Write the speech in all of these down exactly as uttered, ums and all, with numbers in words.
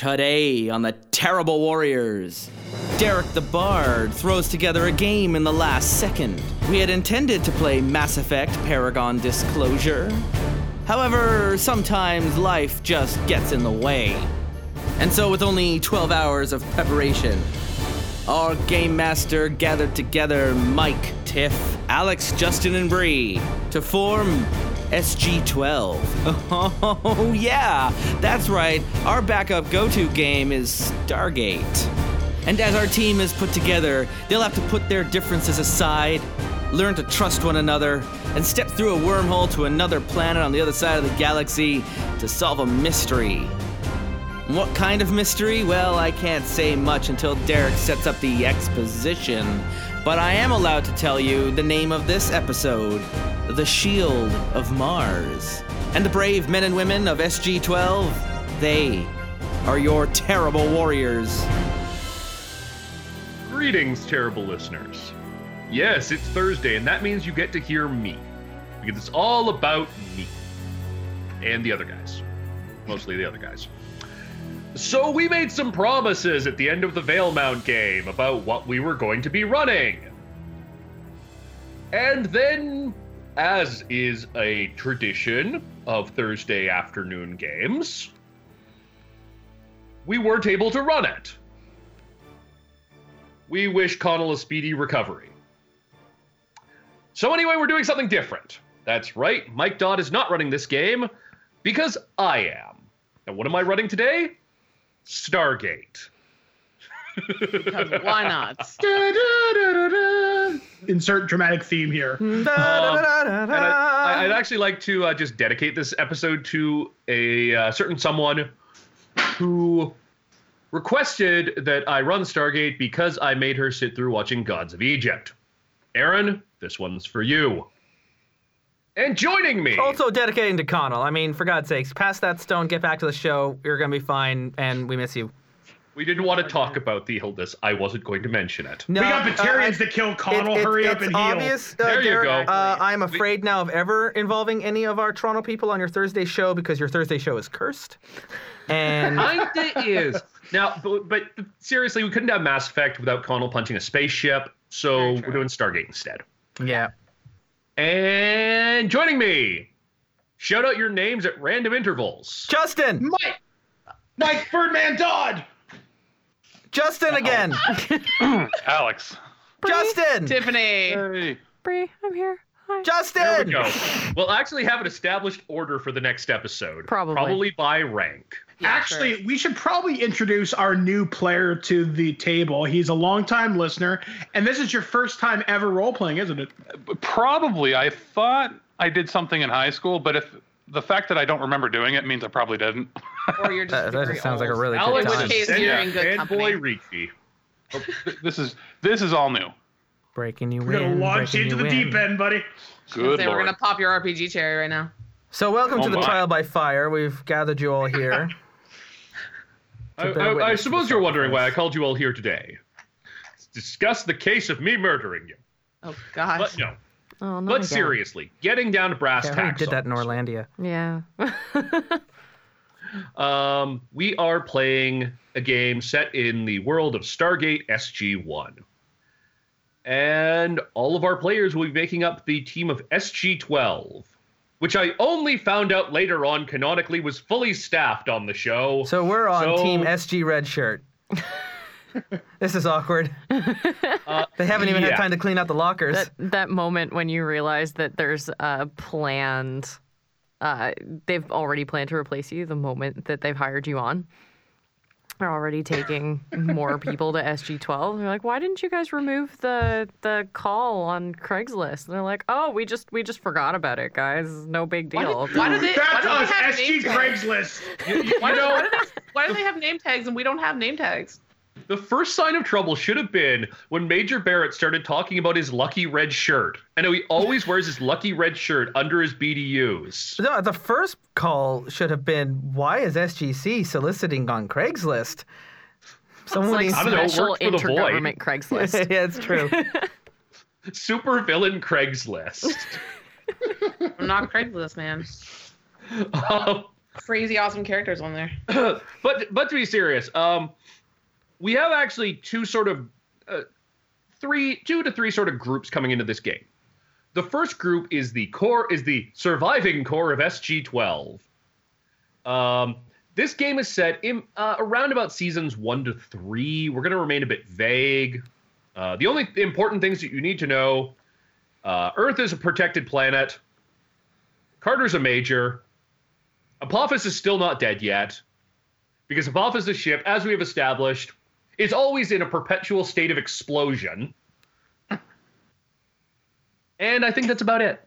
Today on the Terrible Warriors, Derek the Bard throws together a game in the last second. We had intended to play Mass Effect Paragon Disclosure. However, sometimes life just gets in the way. And so with only twelve hours of preparation, our game master gathered together Mike, Tiff, Alex, Justin, and Bree to form S G twelve. Oh, yeah, that's right. Our backup go-to game is Stargate. And as our team is put together, they'll have to put their differences aside, learn to trust one another, and step through a wormhole to another planet on the other side of the galaxy to solve a mystery. What kind of mystery? Well, I can't say much until Derek sets up the exposition, but I am allowed to tell you the name of this episode: The Shield of Mars. And the brave men and women of S G twelve, they are your terrible warriors. Greetings, terrible listeners. Yes, it's Thursday, and that means you get to hear me, because it's all about me and the other guys, mostly the other guys. So we made some promises at the end of the Vale Mount game about what we were going to be running. And then, as is a tradition of Thursday afternoon games, we weren't able to run it. We wish Connell a speedy recovery. So anyway, we're doing something different. That's right, Mike Dodd is not running this game because I am. And what am I running today? Stargate. Because why not? Da, da, da, da, da. Insert dramatic theme here. Um, I, I'd actually like to uh, just dedicate this episode to a uh, certain someone who requested that I run Stargate because I made her sit through watching Gods of Egypt. Aaron, this one's for you. And joining me, also dedicating to Connell. I mean, for God's sakes, pass that stone, get back to the show. You're going to be fine, and we miss you. We didn't want to talk about the illness. I wasn't going to mention it. No, we got Batarians uh, that kill Connell. It, it, Hurry it, up and obvious, heal. Uh, there Derek, you go. Uh, I'm afraid we, now of ever involving any of our Toronto people on your Thursday show, because your Thursday show is cursed. And it is. Now, but, but seriously, we couldn't have Mass Effect without Connell punching a spaceship, so we're doing Stargate instead. Yeah. And joining me, shout out your names at random intervals. Justin. Mike. Mike Birdman Dodd. Justin again. Alex. Bree, Justin. Tiffany. Hey. Bree, I'm here. Hi. Justin. There we go. We'll actually have an established order for the next episode. Probably. Probably by rank. Yeah, actually, sure. We should probably introduce our new player to the table. He's a longtime listener, and this is your first time ever role-playing, isn't it? Probably. I thought I did something in high school, but if the fact that I don't remember doing it means I probably didn't. Or you're just that, that just sounds old. Like a really Alex good time. Case, you're yeah. in good and company. Boy Richie. Oh, this is this is all new. Breaking you in. We're gonna launch you into the win. Deep end, buddy. Good. Lord. We're gonna pop your R P G cherry right now. So welcome oh to the my. Trial by fire. We've gathered you all here. I, I, I suppose you're wondering why I called you all here today. Let's discuss the case of me murdering you. Oh gosh. But no. Oh, no but seriously, getting down to brass yeah, tacks. We did that in Orlandia. Yeah. Um, we are playing a game set in the world of Stargate S G one. And all of our players will be making up the team of S G twelve, which I only found out later on canonically was fully staffed on the show. So we're on so... team S G Red Shirt. This is awkward. Uh, they haven't even yeah. had time to clean out the lockers. That, that moment when you realize that there's a uh, planned... Uh, they've already planned to replace you the moment that they've hired you on. They're already taking more people to S G twelve. They're like, why didn't you guys remove the the call on Craigslist? And they're like, oh, we just we just forgot about it, guys. No big deal. Why do they have name tags? Why do they have name tags and we don't have name tags? The first sign of trouble should have been when Major Barrett started talking about his lucky red shirt. I know he always wears his lucky red shirt under his B D Us. No, the first call should have been, why is S G C soliciting on Craigslist? Someone like needs special know, intergovernment Craigslist. Yeah, it's true. Super villain Craigslist. I'm not Craigslist, man. Um, crazy awesome characters on there. but but to be serious, um, we have actually two sort of uh, three two to three sort of groups coming into this game. The first group is the core is the surviving core of S G twelve. Um, this game is set in uh, around about seasons one to three. We're going to remain a bit vague. Uh, the only important things that you need to know: uh, Earth is a protected planet. Carter's a major. Apophis is still not dead yet, because Apophis' ship, as we have established, is always in a perpetual state of explosion. And I think that's about it.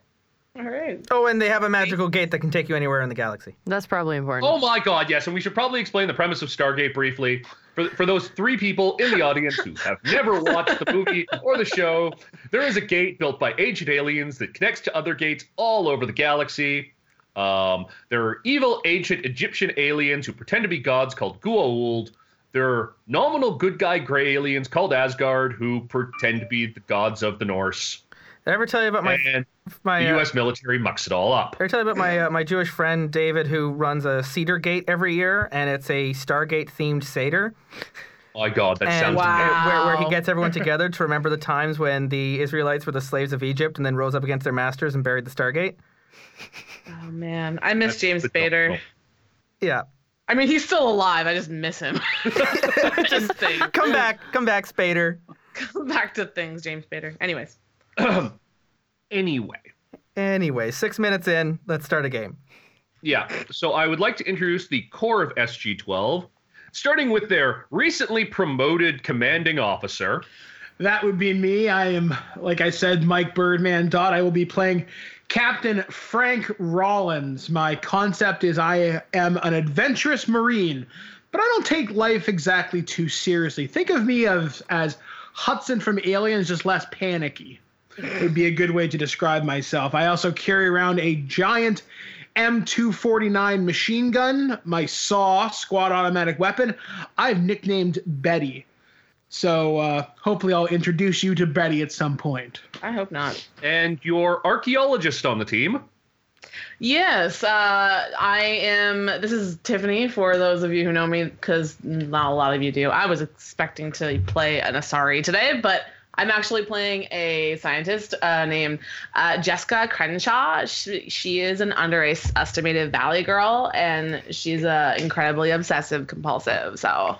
All right. Oh, and they have a magical gate that can take you anywhere in the galaxy. That's probably important. Oh, my God, yes. And we should probably explain the premise of Stargate briefly for, for those three people in the audience who have never watched the movie or the show. There is a gate built by ancient aliens that connects to other gates all over the galaxy. Um, there are evil ancient Egyptian aliens who pretend to be gods called Goa'uld. There are nominal good guy gray aliens called Asgard who pretend to be the gods of the Norse. Did I ever tell you about my and my the U S Uh, military mucks it all up? Did I ever tell you about my uh, my Jewish friend David, who runs a Seder Gate every year, and it's a Stargate themed Seder. My God, that and, sounds wow. where, where he gets everyone together to remember the times when the Israelites were the slaves of Egypt and then rose up against their masters and buried the Stargate. Oh man, I miss That's James Spader. Cool. Yeah. I mean, he's still alive. I just miss him. just come back, come back, Spader. Come back to things, James Spader. Anyways. anyway. Anyway, six minutes in, let's start a game. Yeah, so I would like to introduce the core of S G twelve, starting with their recently promoted commanding officer. That would be me. I am, like I said, Mike Birdman Dodd. I will be playing Captain Frank Rollins. My concept is I am an adventurous Marine, but I don't take life exactly too seriously. Think of me as, as Hudson from Aliens, just less panicky. Would be a good way to describe myself. I also carry around a giant M two forty-nine machine gun, my SAW, squad automatic weapon. I've nicknamed Betty. So uh, hopefully I'll introduce you to Betty at some point. I hope not. And your archaeologist on the team. Yes, uh, I am. This is Tiffany, for those of you who know me, because not a lot of you do. I was expecting to play an Asari today, but I'm actually playing a scientist uh, named uh, Jessica Crenshaw. She, she is an underestimated Valley girl, and she's uh, incredibly obsessive compulsive. So,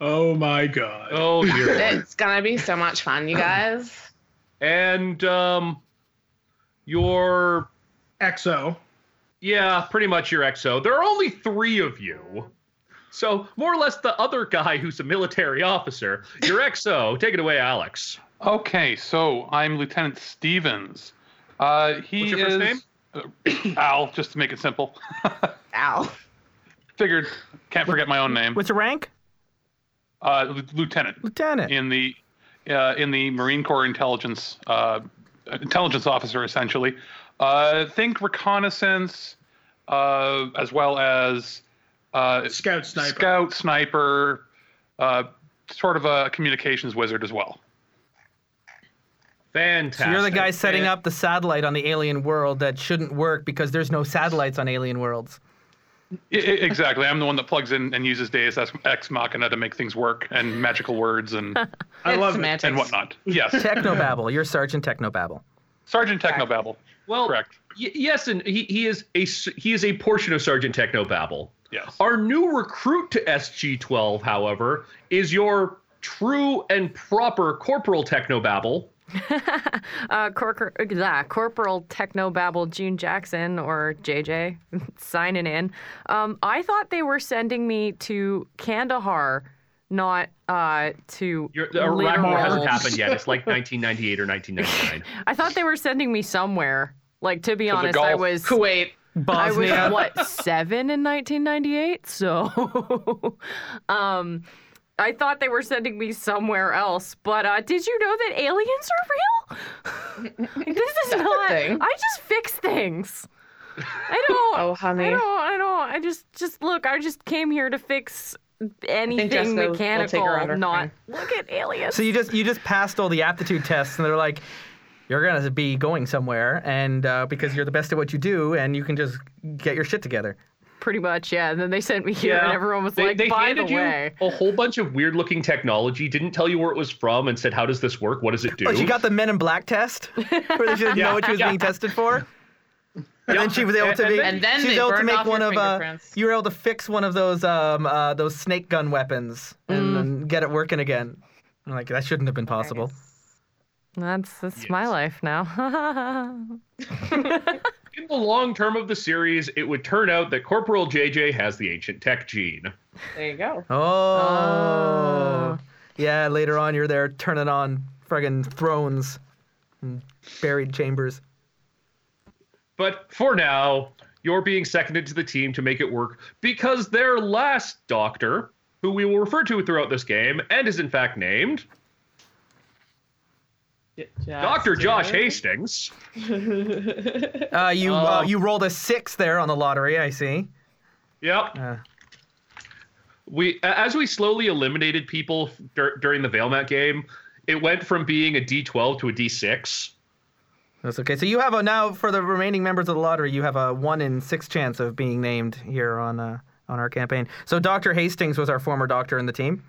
oh my God! Oh, it's gonna be so much fun, you guys. And um, your X O. Yeah, pretty much your X O. There are only three of you. So, more or less the other guy who's a military officer, your X O. Take it away, Alex. Okay, so I'm Lieutenant Stevens. Uh, he What's your is, first name? Uh, Al, just to make it simple. Al. Figured, can't forget my own name. What's your rank? Uh, l- lieutenant. Lieutenant. In the uh, in the Marine Corps Intelligence uh, Intelligence Officer, essentially. Uh, think reconnaissance, uh, as well as. Uh, scout sniper, scout sniper, uh, sort of a communications wizard as well. Fantastic. So you're the guy setting Fan- up the satellite on the alien world that shouldn't work because there's no satellites on alien worlds. I- exactly. I'm the one that plugs in and uses Deus Ex Machina to make things work and magical words and I love semantics. It and whatnot. Yes. Technobabble. You're Sergeant Technobabble. Sergeant Technobabble. Well, correct. Y- yes, and he he is a he is a portion of Sergeant Technobabble. Yes. Our new recruit to S G twelve, however, is your true and proper Corporal Technobabble. uh, cor- yeah, Corporal Technobabble June Jackson, or J J, signing in. Um, I thought they were sending me to Kandahar, not uh, to your, the literal... Iraq hasn't happened yet. It's like nineteen ninety-eight or nineteen ninety-nine. I thought they were sending me somewhere. Like, to be to honest, I was... Kuwait. Bosnia. I was, what, seven in nineteen ninety-eight? So um, I thought they were sending me somewhere else. But uh, did you know that aliens are real? This is not... I just fix things. I don't... Oh, honey. I don't... I don't... I just... Just look, I just came here to fix... anything mechanical, will, not... Thing. Look at aliens. So you just you just passed all the aptitude tests, and they're like... You're going to be going somewhere, and uh, because you're the best at what you do, and you can just get your shit together. Pretty much, yeah. And then they sent me here, yeah. and everyone was they, like, they by handed the way. You a whole bunch of weird-looking technology, didn't tell you where it was from, and said, how does this work? What does it do? Oh, she got the Men in Black test, where they didn't yeah. know what she was yeah. being tested for. And then she was able to make. And then she was able to make one of. Uh, you were able to fix one of those um uh those snake gun weapons and, mm. and get it working again. I'm like, that shouldn't have been possible. That's that's yes. my life now. In the long term of the series, it would turn out that Corporal J J has the ancient tech gene. There you go. Oh. oh. Yeah. Later on, you're there turning on friggin' thrones and buried chambers. But for now, you're being seconded to the team to make it work because their last doctor, who we will refer to throughout this game and is in fact named Doctor Josh Hastings. uh, you uh, uh, you rolled a six there on the lottery, I see. Yep. Uh. We as we slowly eliminated people dur- during the Vale Mount game, it went from being a D twelve to a D six. That's okay. So you have a now for the remaining members of the lottery, you have a one in six chance of being named here on uh, on our campaign. So Doctor Hastings was our former doctor in the team.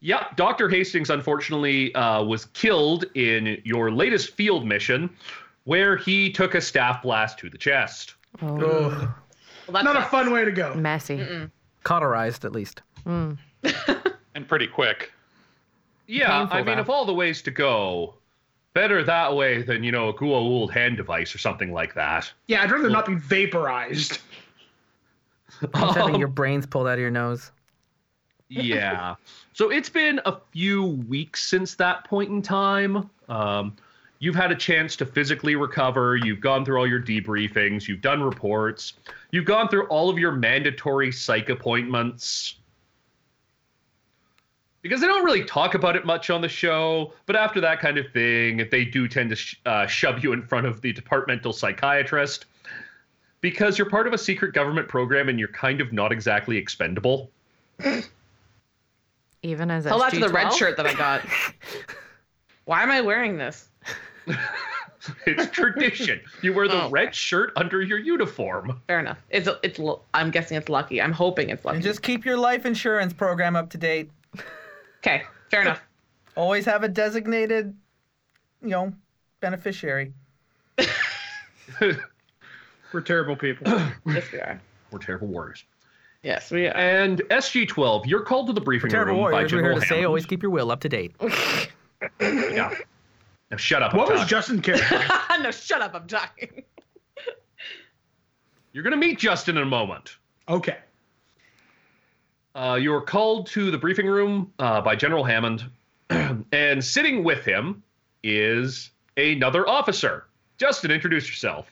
Yep, Doctor Hastings unfortunately uh, was killed in your latest field mission, where he took a staff blast to the chest. Oh, well, that's not a fun way to go. Messy, Mm-mm. cauterized at least, mm. and pretty quick. Yeah, Painful, I mean, that. Of all the ways to go. Better that way than, you know, a Goa'uld hand device or something like that. Yeah, I'd rather well, not be vaporized. Um, having your brains pulled out of your nose. Yeah. So it's been a few weeks since that point in time. Um, you've had a chance to physically recover. You've gone through all your debriefings. You've done reports. You've gone through all of your mandatory psych appointments. Because they don't really talk about it much on the show, but after that kind of thing, they do tend to sh- uh, shove you in front of the departmental psychiatrist because you're part of a secret government program and you're kind of not exactly expendable. Even as S G twelve? Held out to the red shirt that I got. Why am I wearing this? It's tradition. You wear the oh, red okay. shirt under your uniform. Fair enough. It's it's. I'm guessing it's lucky. I'm hoping it's lucky. And just keep your life insurance program up to date. Okay, fair enough. Always have a designated, you know, beneficiary. We're terrible people. Yes, we are. We're terrible warriors. Yes, we are. And S G twelve, you're called to the briefing room by General Hammond. We're here to say always keep your will up to date. Yeah. Now shut up. I'm what talking. Was Justin character? No, shut up. I'm talking. You're going to meet Justin in a moment. Okay. Uh, you were called to the briefing room uh, by General Hammond, and sitting with him is another officer. Justin, introduce yourself.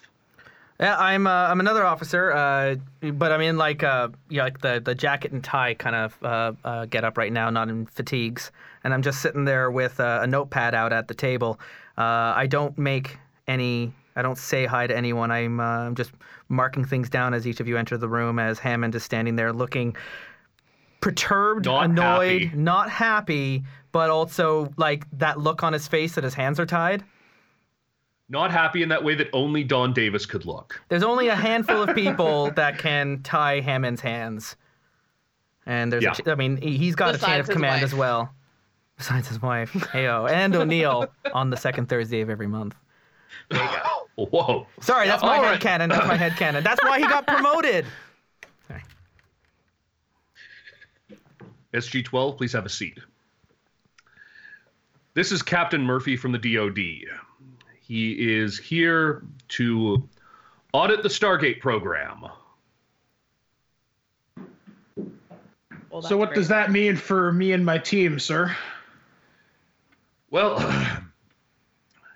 Yeah, I'm uh, I'm another officer, uh, but I'm in like uh, you know, like the, the jacket and tie kind of uh, uh, get up right now, not in fatigues. And I'm just sitting there with uh, a notepad out at the table. Uh, I don't make any. I don't say hi to anyone. I'm uh, just marking things down as each of you enter the room. As Hammond is standing there looking. Perturbed, not annoyed, happy. Not happy, but also like that look on his face that his hands are tied. Not happy in that way that only Don Davis could look. There's only a handful of people that can tie Hammond's hands. And there's, yeah. a, I mean, he's got Besides a chain of command wife. As well. Besides his wife, Ayo, and O'Neill on the second Thursday of every month. There you go. Whoa. Sorry, that's my right. headcanon. That's my headcanon. That's why he got promoted. Sorry. S G twelve, please have a seat. This is Captain Murphy from the D O D. He is here to audit the Stargate program. Well, so what great. Does that mean for me and my team, sir? Well,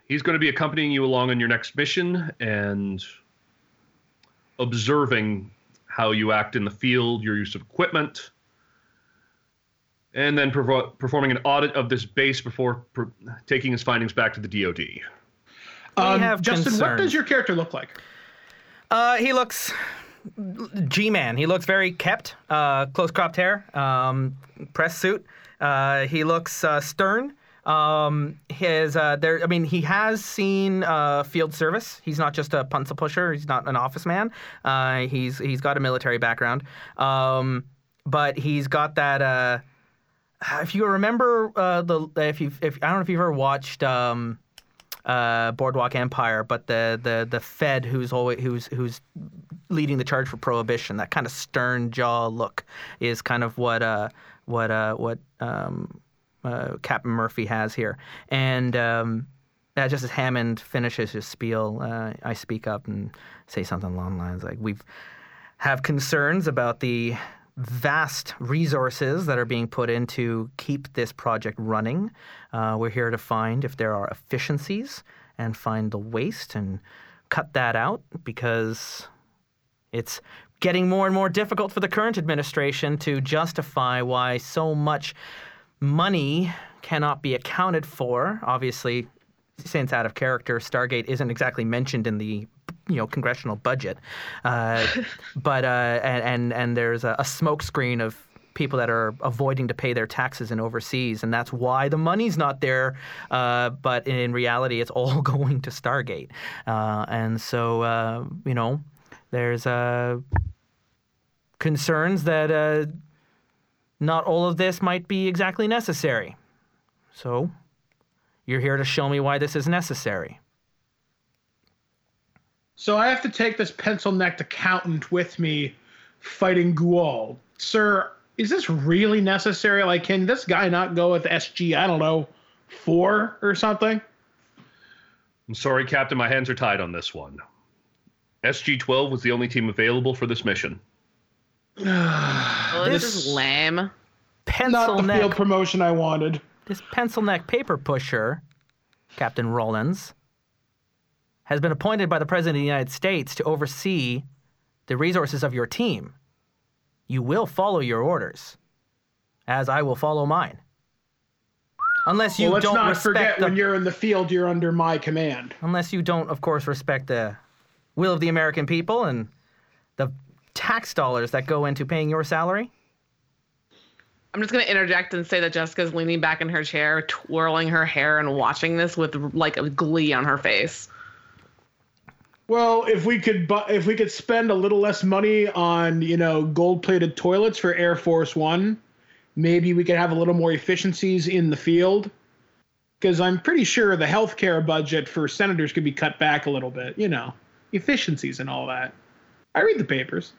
he's going to be accompanying you along on your next mission and observing how you act in the field, your use of equipment, and then perfor- performing an audit of this base before per- taking his findings back to the D O D. Um, Justin, concerns. What does your character look like? Uh, he looks G-man. He looks very kept, uh, close-cropped hair, um, press suit. Uh, he looks uh, stern. Uh, Um, his uh, there. I mean, he has seen uh, field service. He's not just a pencil pusher. He's not an office man. Uh, he's he's got a military background. Um, but he's got that. Uh, if you remember uh, the if you if I don't know if you've ever watched. Um, Uh, Boardwalk Empire, but the, the, the Fed who's always who's who's leading the charge for prohibition, that kind of stern jaw look is kind of what uh what uh what um uh, Captain Murphy has here, and um uh, just as Hammond finishes his spiel, uh, I speak up and say something along the lines like, "We've have concerns about the vast resources that are being put in to keep this project running. Uh, we're here to find if there are efficiencies and find the waste and cut that out, because it's getting more and more difficult for the current administration to justify why so much money cannot be accounted for." Obviously, since out of character, Stargate isn't exactly mentioned in the you know, congressional budget, uh, but uh, and, and and there's a, a smokescreen of people that are avoiding to pay their taxes in overseas, and that's why the money's not there. Uh, but in, in reality, it's all going to Stargate, uh, and so uh, you know, there's uh, concerns that uh, not all of this might be exactly necessary. So, you're here to show me why this is necessary. So I have to take this pencil-necked accountant with me fighting Goa'uld. Sir, is this really necessary? Like, can this guy not go with S G, I don't know, four or something? I'm sorry, Captain. My hands are tied on this one. S G twelve was the only team available for this mission. Well, this, this is lame. Pencil not the neck, field promotion I wanted. This pencil-neck paper pusher, Captain Rollins, has been appointed by the President of the United States to oversee the resources of your team. You will follow your orders, as I will follow mine. Unless you well, don't respect... Let's not forget the, when you're in the field, you're under my command. Unless you don't, of course, respect the will of the American people and the tax dollars that go into paying your salary. I'm just going to interject and say that Jessica's leaning back in her chair, twirling her hair and watching this with, like, a glee on her face. Well, if we could bu- if we could spend a little less money on, you know, gold-plated toilets for Air Force One, maybe we could have a little more efficiencies in the field. Because I'm pretty sure the healthcare budget for senators could be cut back a little bit, you know, efficiencies and all that. I read the papers.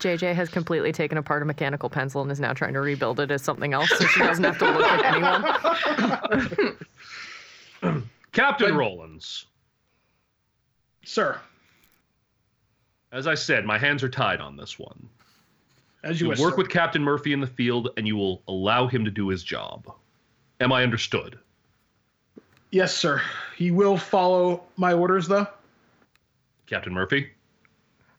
J J has completely taken apart a mechanical pencil and is now trying to rebuild it as something else so she doesn't have to look at anyone. Captain but- Rollins. Sir. As I said, my hands are tied on this one. As you, you wish, work sir. With Captain Murphy in the field, and you will allow him to do his job. Am I understood? Yes, sir. He will follow my orders, though. Captain Murphy?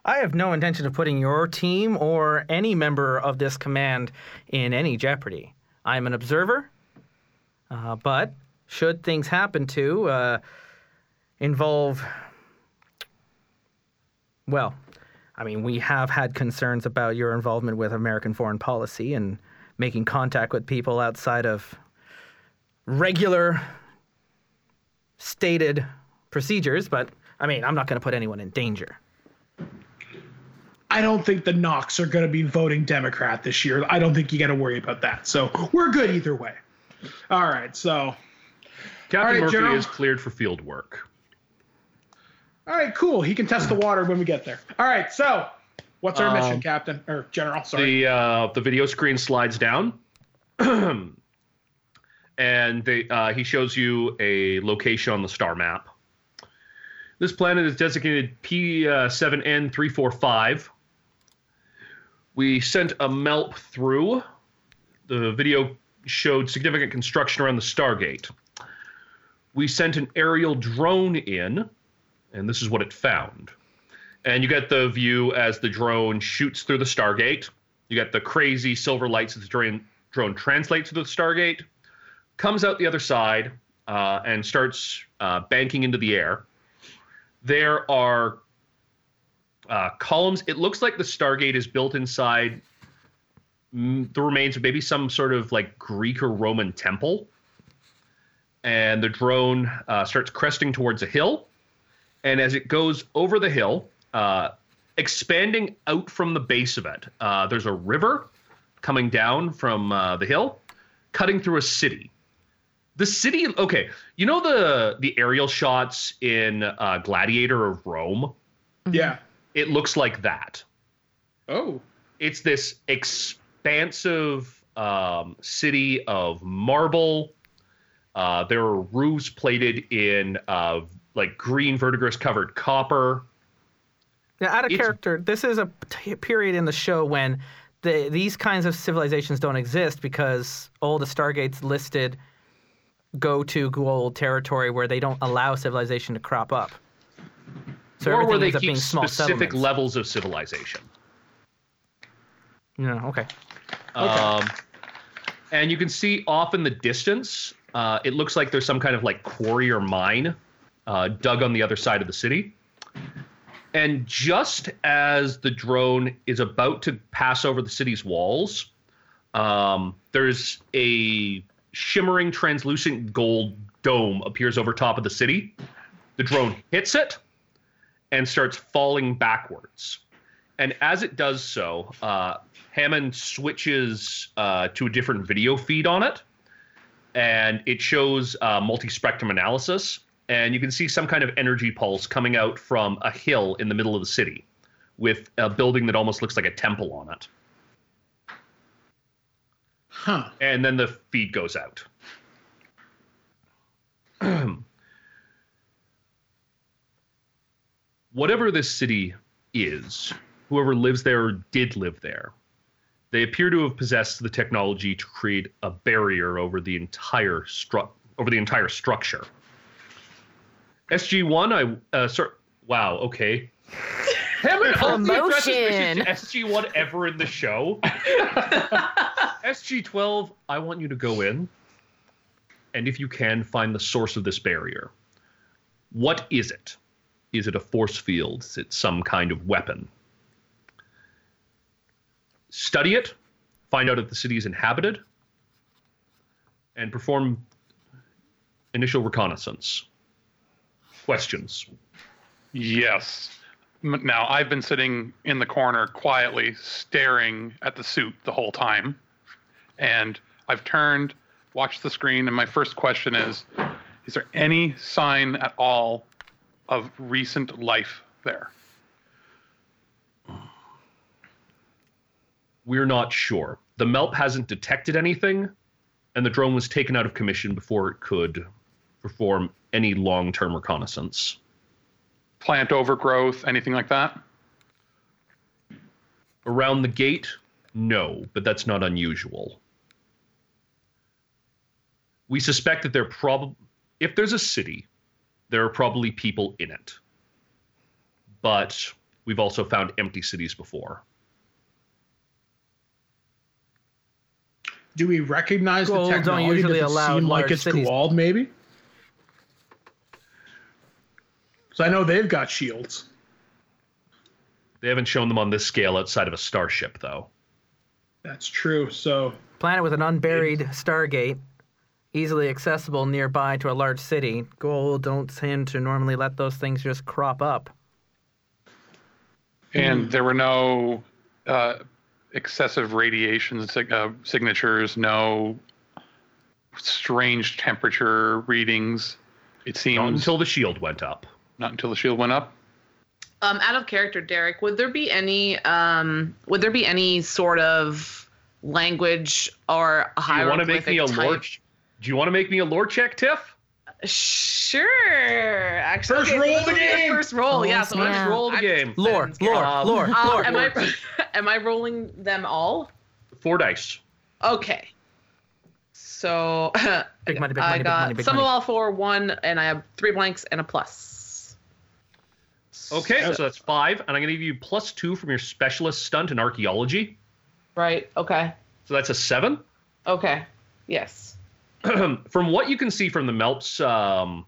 I have no intention of putting your team or any member of this command in any jeopardy. I'm an observer, uh, but should things happen to uh, involve... Well, I mean, we have had concerns about your involvement with American foreign policy and making contact with people outside of regular stated procedures, but, I mean, I'm not going to put anyone in danger. I don't think the Knox are going to be voting Democrat this year. I don't think you got to worry about that. So we're good either way. All right, so. Captain right, Murphy General. Is cleared for field work. All right, cool. He can test the water when we get there. All right, so what's our um, mission, Captain? Or General, sorry. The, uh, the video screen slides down, and they, uh, he shows you a location on the star map. This planet is designated P seven N three forty-five. We sent a MELP through. The video showed significant construction around the Stargate. We sent an aerial drone in. And this is what it found. And you get the view as the drone shoots through the Stargate. You get the crazy silver lights as the drone, drone translates through the Stargate, comes out the other side, uh, and starts uh, banking into the air. There are uh, columns. It looks like the Stargate is built inside the remains of maybe some sort of like Greek or Roman temple. And the drone uh, starts cresting towards a hill. And as it goes over the hill, uh, expanding out from the base of it, uh, there's a river coming down from uh, the hill, cutting through a city. The city, okay, you know the the aerial shots in uh, Gladiator of Rome? Yeah. It looks like that. Oh. It's this expansive um, city of marble. Uh, there are roofs plated in uh, like green verdigris-covered copper. Now, out of it's, character, this is a t- period in the show when the, these kinds of civilizations don't exist because all the Stargates listed go to Goa'uld territory where they don't allow civilization to crop up. So or where they keep specific levels of civilization. No, okay. Um, okay. And you can see off in the distance, uh, it looks like there's some kind of like quarry or mine uh, dug on the other side of the city. And just as the drone is about to pass over the city's walls, um, there's a shimmering translucent gold dome appears over top of the city. The drone hits it and starts falling backwards. And as it does so, uh, Hammond switches uh, to a different video feed on it. And it shows uh, multi-spectrum analysis. And you can see some kind of energy pulse coming out from a hill in the middle of the city with a building that almost looks like a temple on it. Huh. And then the feed goes out. Whatever this city is, whoever lives there or did live there, they appear to have possessed the technology to create a barrier over the entire stru- over the entire structure. S G one, I, uh, sorry, wow, okay. Hammond hardly addresses S G one ever in the show. S G twelve, I want you to go in, and if you can, find the source of this barrier. What is it? Is it a force field? Is it some kind of weapon? Study it, find out if the city is inhabited, and perform initial reconnaissance. Questions? Yes. Now, I've been sitting in the corner quietly staring at the suit the whole time. And I've turned, watched the screen, and my first question is, is there any sign at all of recent life there? We're not sure. The MELP hasn't detected anything, and the drone was taken out of commission before it could perform any long-term reconnaissance. Plant overgrowth, anything like that? Around the gate, no, but that's not unusual. We suspect that there probably, if there's a city, there are probably people in it. But we've also found empty cities before. Do we recognize Goa'uld the technology? Does it seem like it's cities. Goa'uld, maybe? So I know they've got shields. They haven't shown them on this scale outside of a starship, though. That's true, so... Planet with an unburied Stargate, easily accessible nearby to a large city. Goa'uld don't tend to normally let those things just crop up. And mm. there were no uh, excessive radiation sig- uh, signatures, no strange temperature readings, it seems. Not until the shield went up. Not until the shield went up. Um, out of character, Derek, would there be any um, would there be any sort of language or hieroglyphic type? Do you want to make me a lore? Do you want to make me a lore check, Tiff? Sure. Actually, first okay, roll so of the game. First roll, oh, yeah. So yeah. First roll of the game. Lore, lore, um, lore, um, lore. Am lore. I am I rolling them all? Four dice. Okay. So big money, big I money, got big money, big some money. Of all four, one, and I have three blanks and a plus. Okay, so, so that's five, and I'm going to give you plus two from your specialist stunt in archaeology. Right, okay. So that's a seven? Okay, yes. From what you can see from the MELP's, um,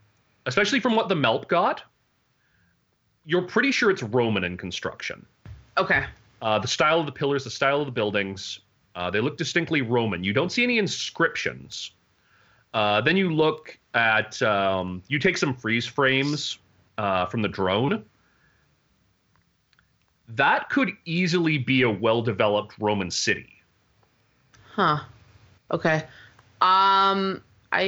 especially from what the MELP got, you're pretty sure it's Roman in construction. Okay. Uh, the style of the pillars, the style of the buildings, Uh, they look distinctly Roman. You don't see any inscriptions. Uh, then you look at, um, you take some freeze frames uh, from the drone. That could easily be a well-developed Roman city. Huh. Okay. Um, I,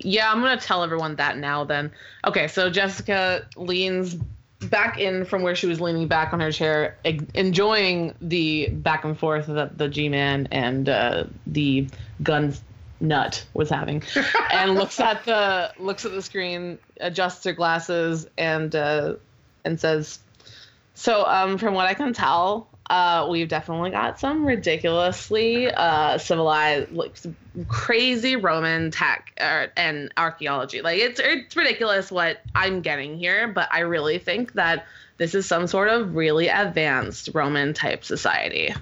yeah, I'm going to tell everyone that now then. Okay, so Jessica leans back in from where she was leaning back on her chair, enjoying the back and forth that the G-Man and uh, the gun nut was having, and looks at the looks at the screen, adjusts her glasses, and uh, and says, "So, um, from what I can tell, uh, we've definitely got some ridiculously uh, civilized, like crazy Roman tech er, and archaeology. Like it's it's ridiculous what I'm getting here, but I really think that this is some sort of really advanced Roman type society.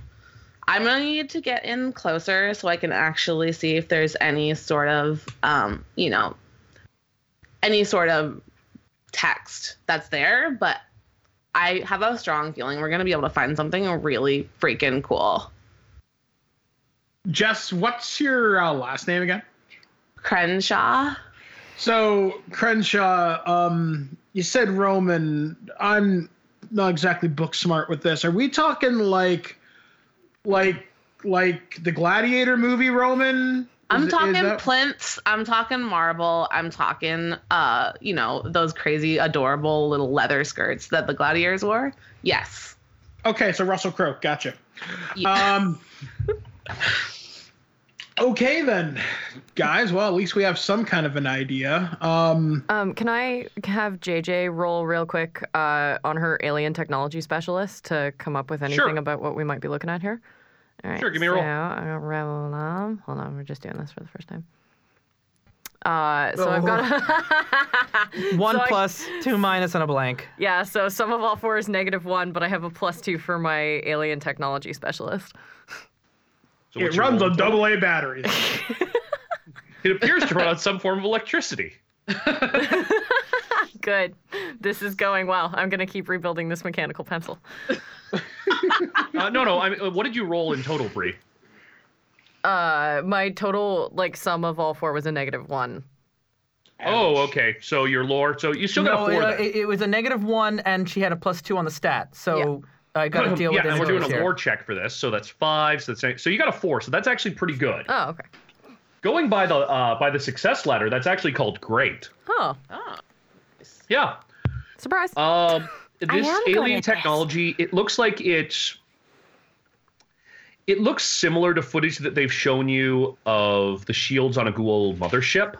I'm gonna need to get in closer so I can actually see if there's any sort of, um, you know, any sort of text that's there, but." I have a strong feeling we're going to be able to find something really freaking cool. Jess, what's your uh, last name again? Crenshaw. So, Crenshaw, um, you said Roman. I'm not exactly book smart with this. Are we talking like, like, like the Gladiator movie Roman? I'm is, talking is that... plinths. I'm talking marble. I'm talking, uh, you know, those crazy, adorable little leather skirts that the gladiators wore. Yes. Okay, so Russell Crowe, gotcha. Yeah. Um, okay then, guys. Well, at least we have some kind of an idea. Um, um, can I have J J roll real quick uh, on her alien technology specialist to come up with anything sure. about what we might be looking at here? All right, sure, give me a roll. So, um, hold on, we're just doing this for the first time. Uh, so oh. I've got a one so plus, I, two minus, and a blank. Yeah, so sum of all four is negative one, but I have a plus two for my alien technology specialist. So it runs on double A batteries. It appears to run on some form of electricity. Good. This is going well. I'm going to keep rebuilding this mechanical pencil. uh, no, no. I mean, what did you roll in total, Bree? Uh, my total, like, sum of all four was a negative one. Ouch. Oh, okay. So your lore. So you still no, got a four. Uh, it, it was a negative one, and she had a plus two on the stat. So yeah. I got to deal yeah, with it. Yeah, and we're doing a lore check for this. So that's five. So that's eight. So you got a four. So that's actually pretty good. Oh, okay. Going by the uh, by the success ladder, that's actually called great. Oh. Oh. Yeah. Surprise. Um. Uh, This alien technology, this. it looks like it's, it looks similar to footage that they've shown you of the shields on a Goa'uld mothership,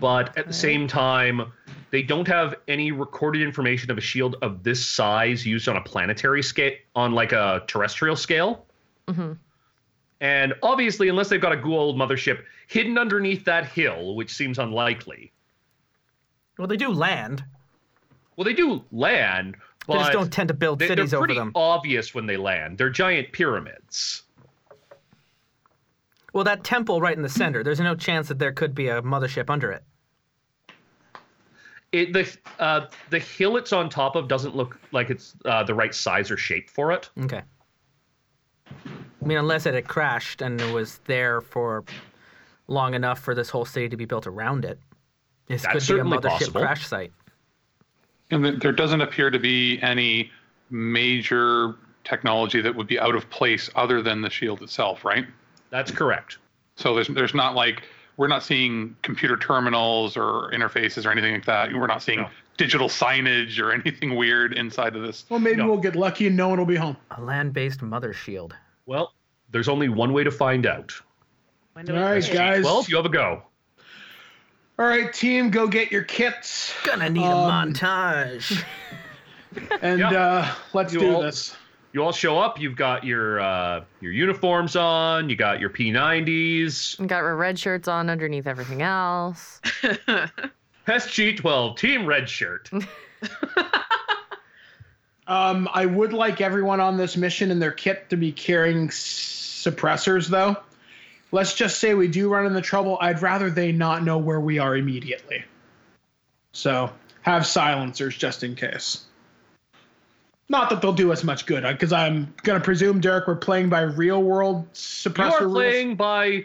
but at the right. same time, they don't have any recorded information of a shield of this size used on a planetary scale, on like a terrestrial scale. Mm-hmm. And obviously, unless they've got a Goa'uld mothership hidden underneath that hill, which seems unlikely. Well, they do land. Well, they do land, but they just don't tend to build they, cities over them. They're pretty obvious when they land. They're giant pyramids. Well, that temple right in the center, there's no chance that there could be a mothership under it. It the uh, the hill it's on top of doesn't look like it's uh, the right size or shape for it. Okay. I mean, unless it had crashed and it was there for long enough for this whole city to be built around it. This That's could be a mothership possible. Crash site. And there doesn't appear to be any major technology that would be out of place other than the shield itself, right? That's correct. So there's there's not like, we're not seeing computer terminals or interfaces or anything like that. We're not seeing no. digital signage or anything weird inside of this. Well, maybe no. we'll get lucky and no one will be home. A land-based mother shield. Well, there's only one way to find out. All right, guys. Well, you have a go. All right, team, go get your kits. Gonna need um, a montage. And yeah. uh, let's you do all, this. You all show up. You've got your uh, your uniforms on. You got your P ninety s. You got your red shirts on underneath everything else. S G twelve, team red shirt. um, I would like everyone on this mission and their kit to be carrying s- suppressors, though. Let's just say we do run into trouble. I'd rather they not know where we are immediately. So have silencers just in case. Not that they'll do us much good, because I'm going to presume, Derek, we're playing by real-world suppressor rules. We're playing by...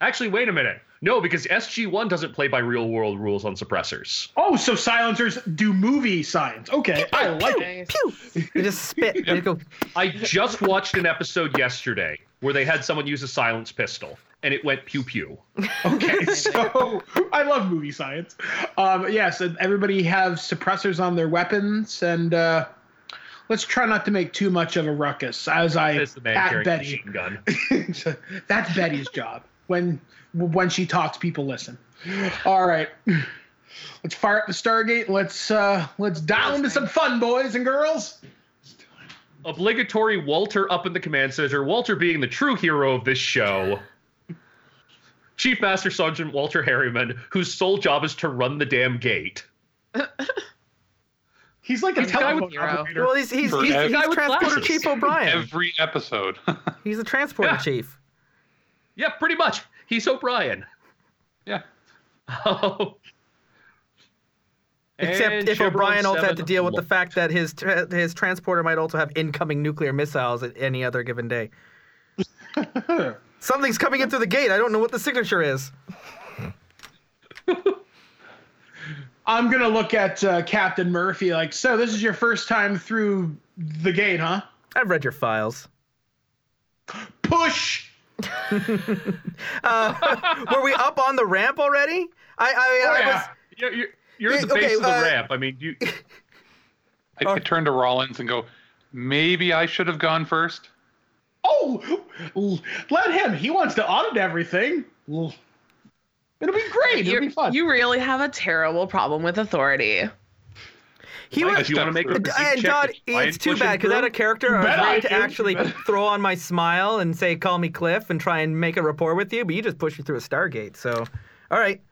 Actually, wait a minute. No, because S G one doesn't play by real-world rules on suppressors. Oh, so silencers do movie science. Okay, pew, I like it. Pew, pew. They just spit. They go. I just watched an episode yesterday where they had someone use a silence pistol, and it went pew-pew. Okay, so I love movie science. Um, yes, yeah, so everybody has suppressors on their weapons, and... Uh, let's try not to make too much of a ruckus, as I at Betty. Gun. That's Betty's job. When when she talks, people listen. All right, let's fire up the Stargate. Let's uh, let's dial into some fun, boys and girls. Obligatory Walter up in the command center. Walter being the true hero of this show. Chief Master Sergeant Walter Harriman, whose sole job is to run the damn gate. He's like a he's telephone operator. Well, he's, he's, he's, he's, he's transporter glasses. Chief O'Brien. Every episode. He's a transporter yeah. chief. Yeah, pretty much. He's O'Brien. Yeah. Oh. Except and if O'Brien also had to deal with the fact that his tra- his transporter might also have incoming nuclear missiles at any other given day. Something's coming in through the gate. I don't know what the signature is. I'm going to look at uh, Captain Murphy like, so this is your first time through the gate, huh? I've read your files. Push! uh, were we up on the ramp already? I, I, oh, I yeah. was... You're, you're, you're yeah, at the base okay, of the uh, ramp. I mean, you... I, I turn to Rollins and go, maybe I should have gone first. Oh, let him. He wants to audit everything. It'll be great. It'll You're, be fun. You really have a terrible problem with authority. He like, was, you want to make a check God, it's too bad, because out of character, I was trying to actually throw on my smile and say, call me Cliff, and try and make a rapport with you, but you just pushed me through a Stargate, so, all right.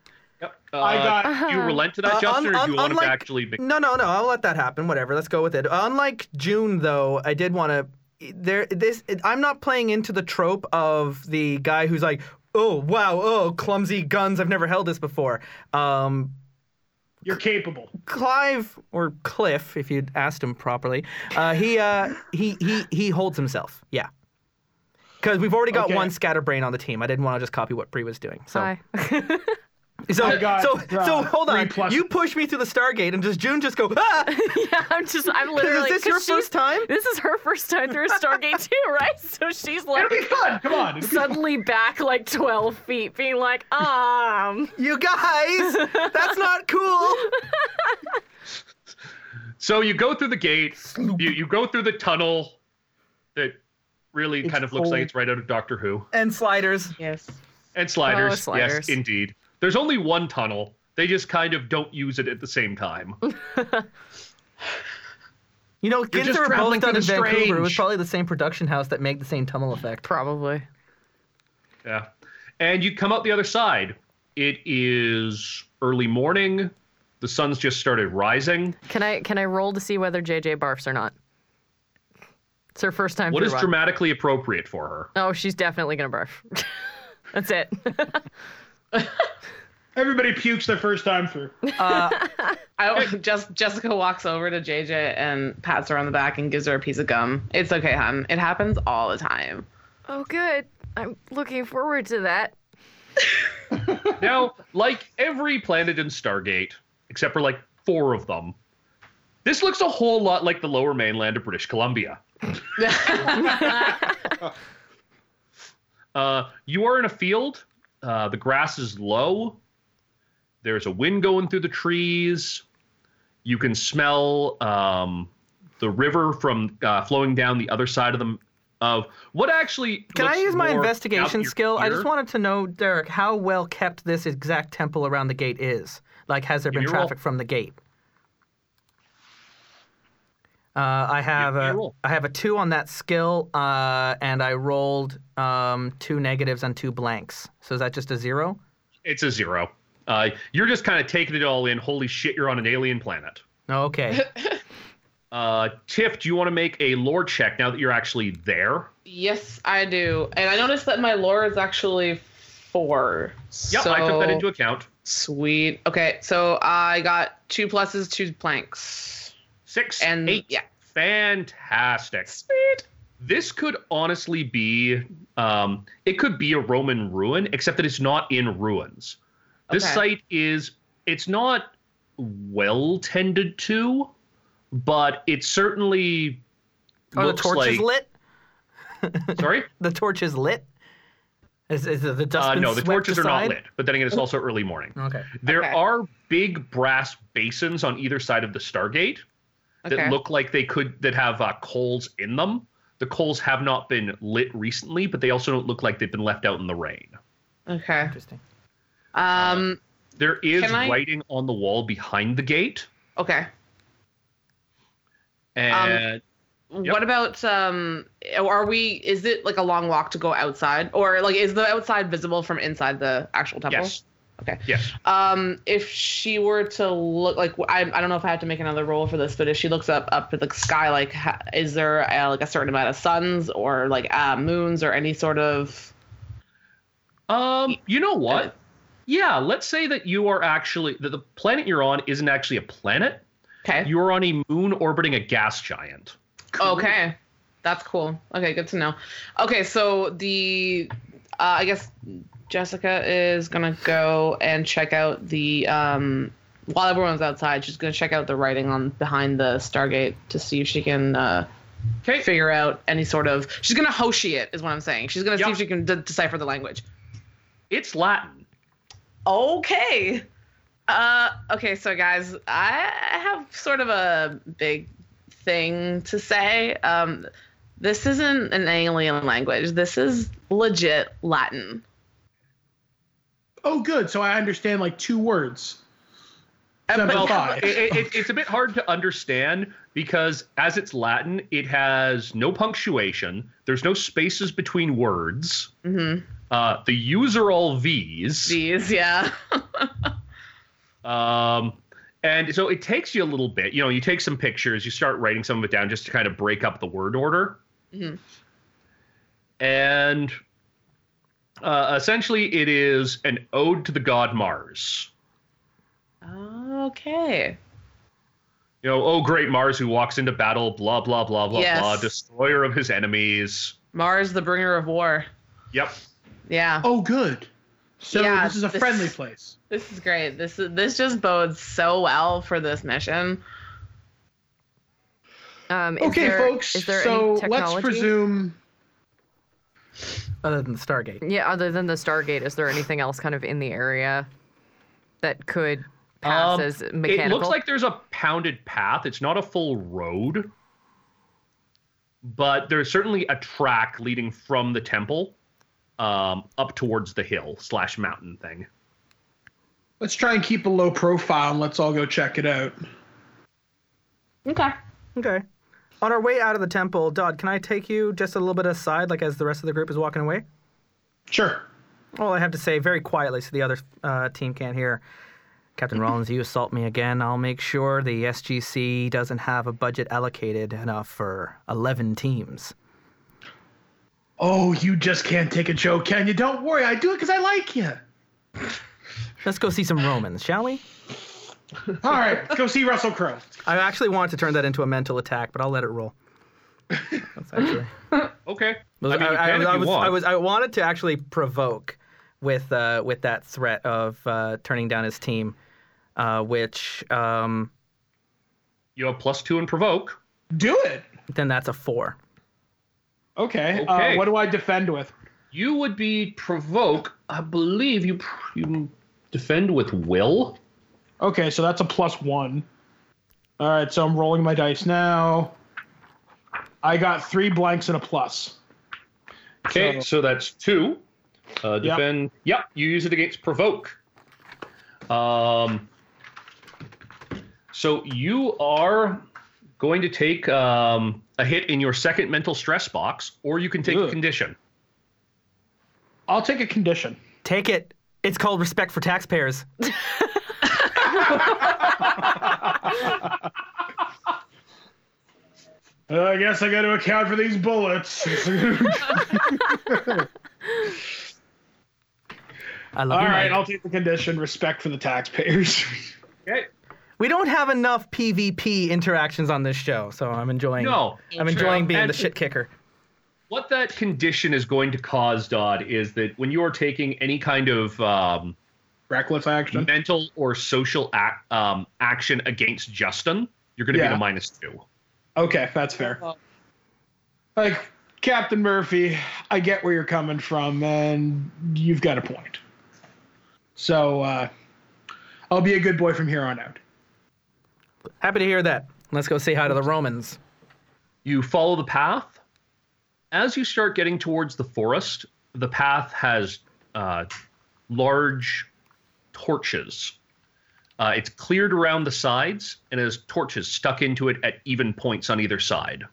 Yep. Uh, I got, uh-huh. You relent to that, uh, Justin, un- or do you un- want unlike, to actually... Make- no, no, no, I'll let that happen, whatever, let's go with it. Unlike June, though, I did want to... There, this. I'm not playing into the trope of the guy who's like, oh, wow, oh, clumsy guns. I've never held this before. Um, You're capable. Clive, or Cliff, if you'd asked him properly, uh, he, uh, he he he holds himself, yeah. Because we've already got okay. one scatterbrain on the team. I didn't want to just copy what Bree was doing. So. Hi. So, I got, so, uh, so hold on. You push me through the Stargate, and does June just go, ah? Yeah, I'm just, I'm literally. Is this your first time? This is her first time through a Stargate too, right? So she's like. It'll be fun. Come on. Suddenly back like twelve feet, being like, um. You guys, that's not cool. So you go through the gate. You you go through the tunnel. That really it's kind of cold. Looks like it's right out of Doctor Who. And sliders. Yes. And sliders. Oh, sliders. Yes, indeed. There's only one tunnel. They just kind of don't use it at the same time. You know, kids are both done in strange. Vancouver. It was probably the same production house that made the same tunnel effect. Probably. Yeah. And you come out the other side. It is early morning. The sun's just started rising. Can I can I roll to see whether J J barfs or not? It's her first time. What is run. dramatically appropriate for her? Oh, she's definitely going to barf. That's it. Everybody pukes their first time through. Uh, I just Jessica walks over to J J and pats her on the back and gives her a piece of gum. It's okay, hon. It happens all the time. Oh, good. I'm looking forward to that. Now, like every planet in Stargate, except for like four of them, this looks a whole lot like the Lower Mainland of British Columbia. uh, you are in a field. Uh, the grass is low. There's a wind going through the trees. You can smell um, the river from uh, flowing down the other side of the of what actually. Can I use my investigation skill? I just wanted to know, Derek, how well kept this exact temple around the gate is. Like, has there been traffic from the gate? Uh, I have a I have a two on that skill, uh, and I rolled um, two negatives and two blanks. So is that just a zero? It's a zero. Uh, you're just kind of taking it all in. Holy shit, you're on an alien planet. Okay. uh, Tiff, do you want to make a lore check now that you're actually there? Yes, I do. And I noticed that my lore is actually four. Yep, so... I took that into account. Sweet. Okay, so I got two pluses, two blanks. Six, and eight, yeah, Fantastic. Sweet. This could honestly be, um, it could be a Roman ruin, except that it's not in ruins. This okay. site is, it's not well tended to, but it certainly Are looks the torches like... lit? Sorry? The torch is lit? Is, is the dust uh, no, the torches aside? Are not lit, but then again, it's also early morning. Okay. There okay. are big brass basins on either side of the Stargate okay. that look like they could, that have uh, coals in them. The coals have not been lit recently, but they also don't look like they've been left out in the rain. Okay. Interesting. Um, uh, there is I... writing on the wall behind the gate. Okay. And... Um... Yep. What about, um, are we, is it like a long walk to go outside, or like, is the outside visible from inside the actual temple? Yes. Okay. Yes. Um, if she were to look like, I, I don't know if I have to make another roll for this, but if she looks up, up at the sky, like, ha, is there a, like a certain amount of suns or like, uh, moons or any sort of, um, you know what? Uh, yeah. Let's say that you are actually, that the planet you're on isn't actually a planet. Okay. You're on a moon orbiting a gas giant. Cool. Okay, that's cool. Okay, good to know. Okay, so the, uh, I guess Jessica is going to go and check out the, um, while everyone's outside, she's going to check out the writing on behind the Stargate to see if she can uh, okay. figure out any sort of, she's going to hoshi it is what I'm saying. She's going to yep. see if she can de- decipher the language. It's Latin. Okay. Uh, okay, so guys, I have sort of a big thing to say. Um, this isn't an alien language. This is legit Latin. Oh, good. So I understand like two words. Uh, but, five. It, it, it's a bit hard to understand because as it's Latin, it has no punctuation. There's no spaces between words. Mm-hmm. Uh, the U's are all V's. V's, yeah. um. And so it takes you a little bit. You know, you take some pictures, you start writing some of it down just to kind of break up the word order. Mm-hmm. And uh, essentially it is an ode to the god Mars. Okay. You know, oh, great Mars who walks into battle, blah, blah, blah, blah, yes. blah, destroyer of his enemies. Mars, the bringer of war. Yep. Yeah. Oh, good. So yeah, this is a friendly this, place. This is great. This is, this just bodes so well for this mission. Um, okay, there, folks. Is there so any technology? Let's presume. Other than the Stargate. Yeah, other than the Stargate, is there anything else kind of in the area that could pass um, as mechanical? It looks like there's a pounded path. It's not a full road, but there's certainly a track leading from the temple. Um, up towards the hill slash mountain thing. Let's try and keep a low profile and let's all go check it out. Okay. Okay. On our way out of the temple, Dodd, can I take you just a little bit aside, like as the rest of the group is walking away? Sure. Well, I have to say very quietly so the other uh, team can't hear. Captain Rollins, you assault me again. I'll make sure the S G C doesn't have a budget allocated enough for eleven teams. Oh, you just can't take a joke, can you? Don't worry, I do it because I like you. Let's go see some Romans, shall we? All right, let's go see Russell Crowe. I actually wanted to turn that into a mental attack, but I'll let it roll. That's actually... Okay. I wanted to actually provoke with uh, with that threat of uh, turning down his team, uh, which... Um, you have plus two and provoke. Do it. Then that's a four. Okay. okay. Uh, what do I defend with? You would be provoke. I believe you you defend with will. Okay, so that's a plus one. All right, so I'm rolling my dice now. I got three blanks and a plus. Okay, so, so that's two. Uh, defend. Yep. yep, you use it against provoke. Um. So you are going to take um, a hit in your second mental stress box, or you can take Ugh. a condition. I'll take a condition. Take it. It's called respect for taxpayers. uh, I guess I got to account for these bullets. I love All right, Mike. I'll take the condition, respect for the taxpayers. Okay. We don't have enough PvP interactions on this show, so I'm enjoying. No, I'm enjoying being and the shit kicker. What that condition is going to cause, Dodd, is that when you are taking any kind of um, reckless action, mental or social ac- um, action against Justin, you're going to yeah. be in a minus two. Okay, that's fair. Uh, like, Captain Murphy, I get where you're coming from, and you've got a point. So, uh, I'll be a good boy from here on out. Happy to hear that. Let's go say hi to the Romans. You follow the path. As you start getting towards the forest, the path has uh, large torches. Uh, it's cleared around the sides and has torches stuck into it at even points on either side.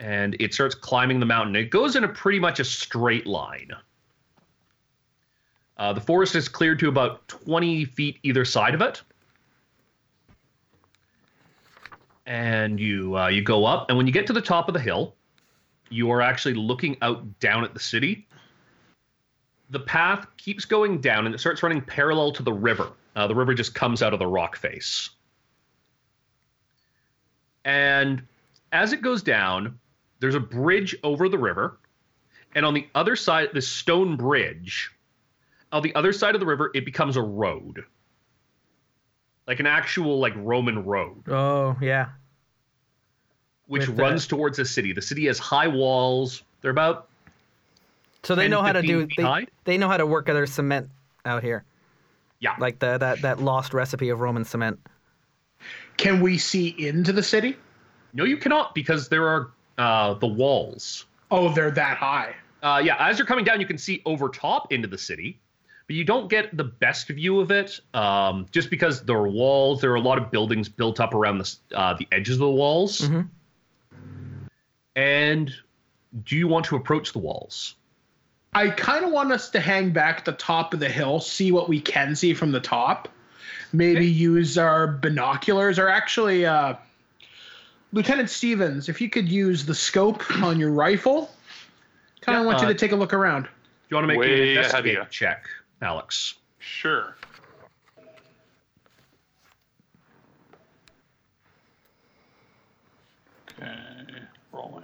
And it starts climbing the mountain. It goes in a pretty much a straight line. Uh, the forest is cleared to about twenty feet either side of it. And you uh, you go up, and when you get to the top of the hill, you are actually looking out down at the city. The path keeps going down, and it starts running parallel to the river. Uh, the river just comes out of the rock face. And as it goes down, there's a bridge over the river, and on the other side, this stone bridge... on the other side of the river, it becomes a road. Like an actual, like, Roman road. Oh, yeah. Which With runs the... towards the city. The city has high walls. They're about So they know how to do they, they know how to work their cement out here. Yeah. Like the that, that lost recipe of Roman cement. Can we see into the city? No, you cannot, because there are uh, the walls. Oh, they're that high. Uh, yeah, as you're coming down, you can see over top into the city. But you don't get the best view of it, um, just because there are walls. There are a lot of buildings built up around the uh, the edges of the walls. Mm-hmm. And do you want to approach the walls? I kind of want us to hang back at the top of the hill, see what we can see from the top. Maybe okay. use our binoculars, or actually, uh, Lieutenant Stevens, if you could use the scope on your rifle. Kind of yeah, want uh, you to take a look around. Do you want to make an investigate check? Alex. Sure. Okay, rolling.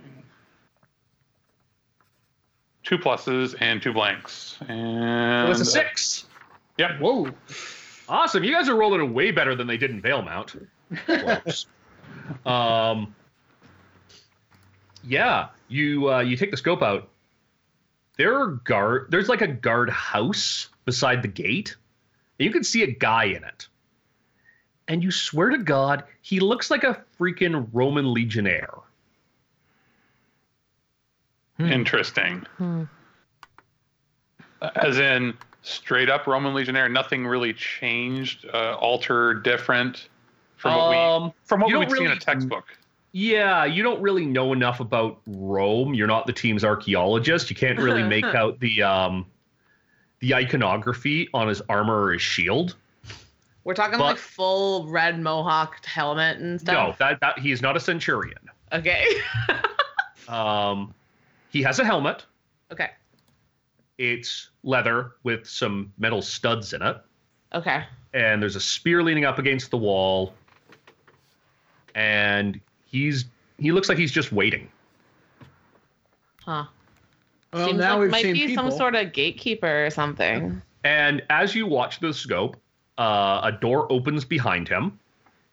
Two pluses and two blanks. And so that's a six. Uh, yep. Yeah. Whoa. Awesome. You guys are rolling it way better than they did in Vale Mount. um, yeah, you uh, you take the scope out. There are guard. There's like a guard house beside the gate, and you can see a guy in it. And you swear to God, he looks like a freaking Roman legionnaire. Hmm. Interesting. Hmm. As in, straight up Roman legionnaire. Nothing really changed, uh, altered, different from what we um, from what we've seen in a textbook. Yeah, you don't really know enough about Rome. You're not the team's archaeologist. You can't really make out the um, the iconography on his armor or his shield. We're talking but, like full red mohawk helmet and stuff? No, that, that he's not a centurion. Okay. um, he has a helmet. Okay. It's leather with some metal studs in it. Okay. And there's a spear leaning up against the wall. And... He's he looks like he's just waiting. Huh. Well, Seems now like we've might seen be people. Some sort of gatekeeper or something. And as you watch the scope, uh, a door opens behind him,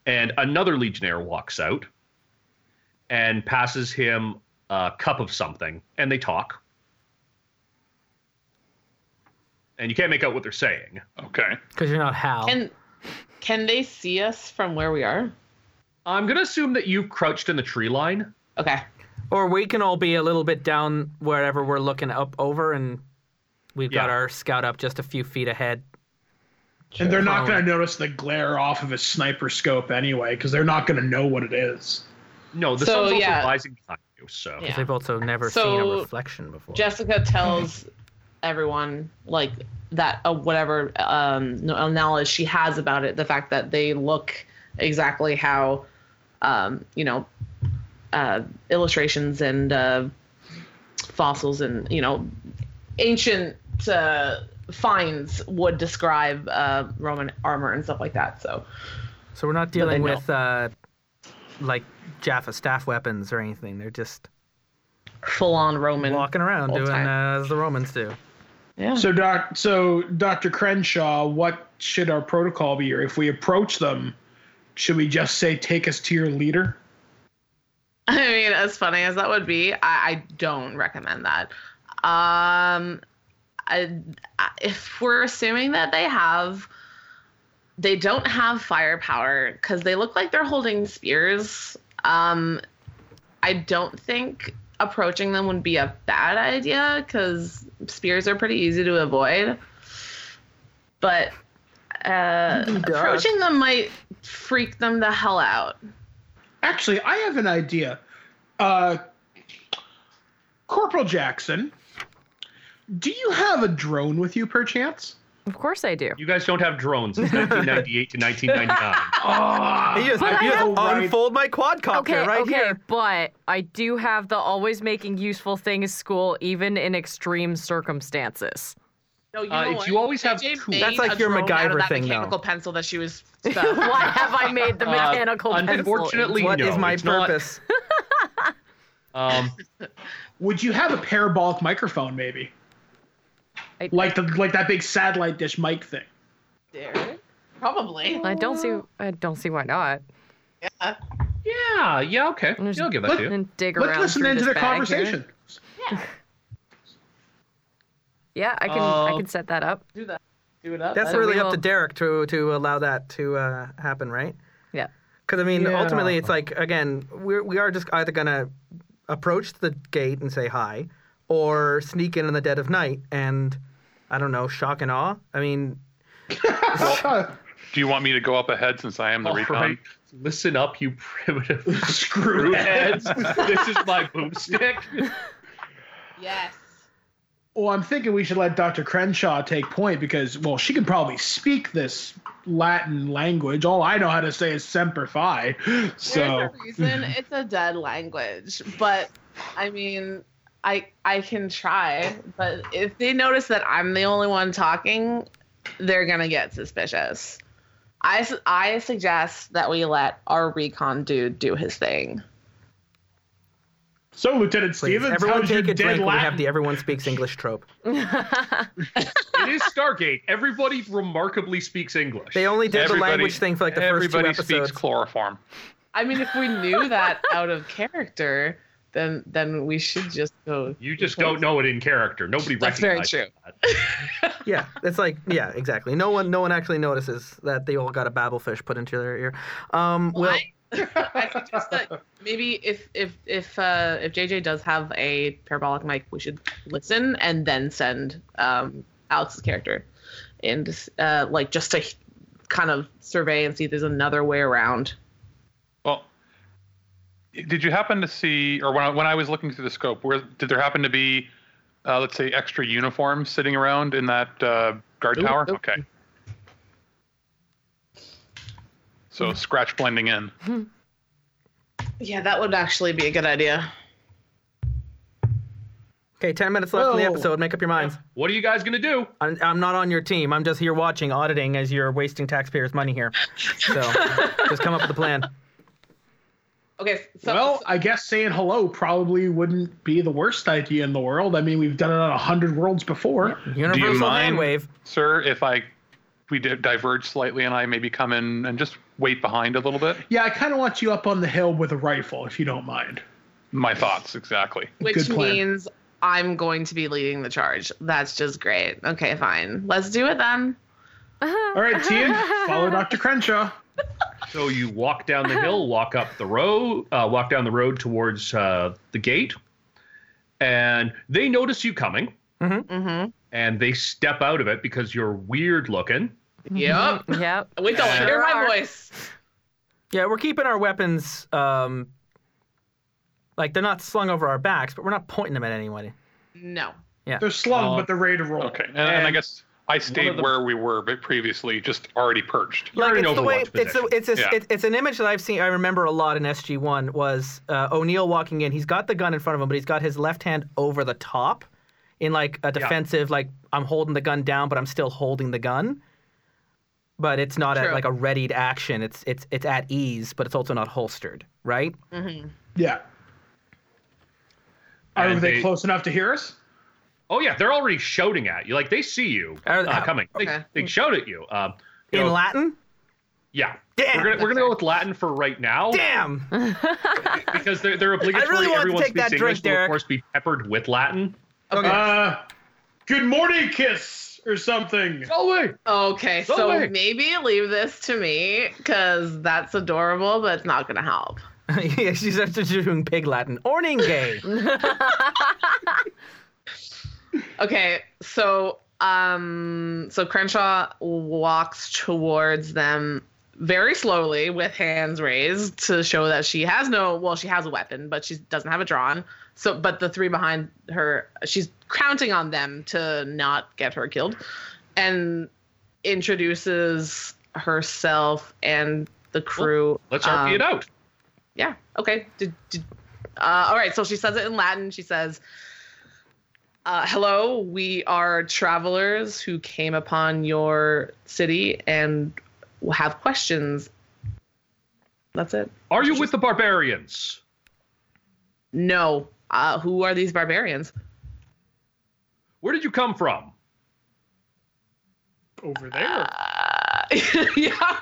and another legionnaire walks out and passes him a cup of something, and they talk. And you can't make out what they're saying. Okay. Because you're not Hal. Can, can they see us from where we are? I'm going to assume that you've crouched in the tree line. Okay. Or we can all be a little bit down wherever we're looking up over, and we've yeah. got our scout up just a few feet ahead. And they're not going to notice the glare off of a sniper scope anyway, because they're not going to know what it is. No, the so, sun's yeah. also rising behind you, so... Because yeah. they've also never so, seen a reflection before. Jessica tells everyone, like, that uh, whatever um, knowledge she has about it, the fact that they look exactly how... Um, you know, uh, illustrations and uh, fossils and, you know, ancient uh, finds would describe uh, Roman armor and stuff like that. So, so we're not dealing with uh, like Jaffa staff weapons or anything. They're just full-on Roman walking around doing uh, as the Romans do. Yeah. So, doc, so Doctor Crenshaw, what should our protocol be? Or if we approach them, should we just say, "Take us to your leader"? I mean, as funny as that would be, I, I don't recommend that. Um, I, if we're assuming that they have, they don't have firepower because they look like they're holding spears. Um, I don't think approaching them would be a bad idea because spears are pretty easy to avoid. But uh, approaching them might freak them the hell out. Actually, I have an idea. Uh, Corporal Jackson, do you have a drone with you, perchance? Of course I do. You guys don't have drones since nineteen ninety-eight to nineteen ninety-nine. Oh, yes, I, I have, right. Unfold my quadcopter okay, right okay, here. Okay, but I do have the always making useful things school, even in extreme circumstances. No, you, uh, know what? You always have tools. That's like your MacGyver that thing, though. Mechanical pencil that she was. Why have I made the mechanical uh, pencil? Unfortunately, what no, is my purpose? um, would you have a parabolic microphone, maybe? I, like the like that big satellite dish mic thing. There, probably. I don't see. I don't see why not. Yeah. Yeah. Yeah. Okay. I'll give that let, to you. And dig Let's around listen into their conversation. Here. Yeah. Yeah, I can uh, I can set that up. Do that. Do it up. That's really up to Derek to to allow that to uh, happen, right? Yeah. Because, I mean, yeah. ultimately it's like, again, we we are just either going to approach the gate and say hi or sneak in in the dead of night and, I don't know, shock and awe? I mean... well, do you want me to go up ahead since I am the All recon? Right. Listen up, you primitive screwheads. This is my boomstick. Yes. Well, I'm thinking we should let Doctor Crenshaw take point because, well, she can probably speak this Latin language. All I know how to say is Semper Fi. So. There's a reason it's a dead language. But, I mean, I I can try. But if they notice that I'm the only one talking, they're going to get suspicious. I, I suggest that we let our recon dude do his thing. So, Lieutenant Please, Stevens, everyone take a drink. Latin? We have the everyone speaks English trope. It is Stargate. Everybody remarkably speaks English. They only did everybody, the language thing for like the first two episodes. Everybody speaks chloroform. I mean, if we knew that out of character, then then we should just go. You just don't know it in character. Nobody recognizes that. That's very true. Yeah, it's like yeah, exactly. No one no one actually notices that they all got a babblefish put into their ear. Um, well. I suggest that maybe if if if uh, if J J does have a parabolic mic, we should listen and then send um, Alex's character, and uh, like just to kind of survey and see if there's another way around. Well, did you happen to see, or when I, when I was looking through the scope, where did there happen to be, uh, let's say, extra uniforms sitting around in that uh, guard ooh, tower? Ooh. Okay. So scratch blending in. Yeah, that would actually be a good idea. Okay, ten minutes left in the episode. Make up your minds. What are you guys going to do? I'm, I'm not on your team. I'm just here watching, auditing as you're wasting taxpayers' money here. So just come up with a plan. Okay. So, well, so, I guess saying hello probably wouldn't be the worst idea in the world. I mean, we've done it on a hundred worlds before. Universal do you mind, handwave. Sir, if I... we diverge slightly and I maybe come in and just wait behind a little bit. Yeah, I kind of want you up on the hill with a rifle, if you don't mind. My thoughts, exactly. Which means I'm going to be leading the charge. That's just great. Okay, fine. Let's do it then. All right, team, follow Doctor Crenshaw. So you walk down the hill, walk up the road, uh, walk down the road towards uh, the gate, and they notice you coming. Mm-hmm. Mm-hmm. And they step out of it because you're weird looking. Yep. Yep. We don't hear my voice. Yeah, we're keeping our weapons, um, like they're not slung over our backs, but we're not pointing them at anybody. No. Yeah. They're slung, uh, but they're ready to roll. Okay. And, and, and I guess I stayed where we were, but previously just already perched. Like it's the way it's a, it's a, yeah. it, it's an image that I've seen. I remember a lot in S G one was uh, O'Neill walking in. He's got the gun in front of him, but he's got his left hand over the top. in like a defensive, yeah. like I'm holding the gun down, but I'm still holding the gun. But it's not a, like a readied action. It's it's it's at ease, but it's also not holstered, right? Mm-hmm. Yeah. Are and they close enough to hear us? Oh yeah, they're already shouting at you. Like they see you uh, uh, coming. Okay. They, they shout at you. Um, you in know, Latin? Yeah. Damn. We're gonna we're gonna go with Latin for right now. Damn. Because they're they're obligatory. I really want Everyone to take that drink, Derek. Will of course be peppered with Latin. Okay. Uh, good morning, kiss. Or something. Solway. Okay, Solway. So maybe leave this to me, because that's adorable, but it's not going to help. Yeah, she's after doing pig Latin. Orningay. Okay, so um, so Crenshaw walks towards them very slowly with hands raised to show that she has no, well, she has a weapon, but she doesn't have it drawn. So, but the three behind her, she's counting on them to not get her killed, and introduces herself and the crew. Let's um, R P it out. Yeah. Okay. Did, did, uh, all right. So she says it in Latin. She says, uh, hello, we are travelers who came upon your city and have questions. That's it. Are you with the barbarians? No. Uh, who are these barbarians? Where did you come from? Over there. Uh, yeah.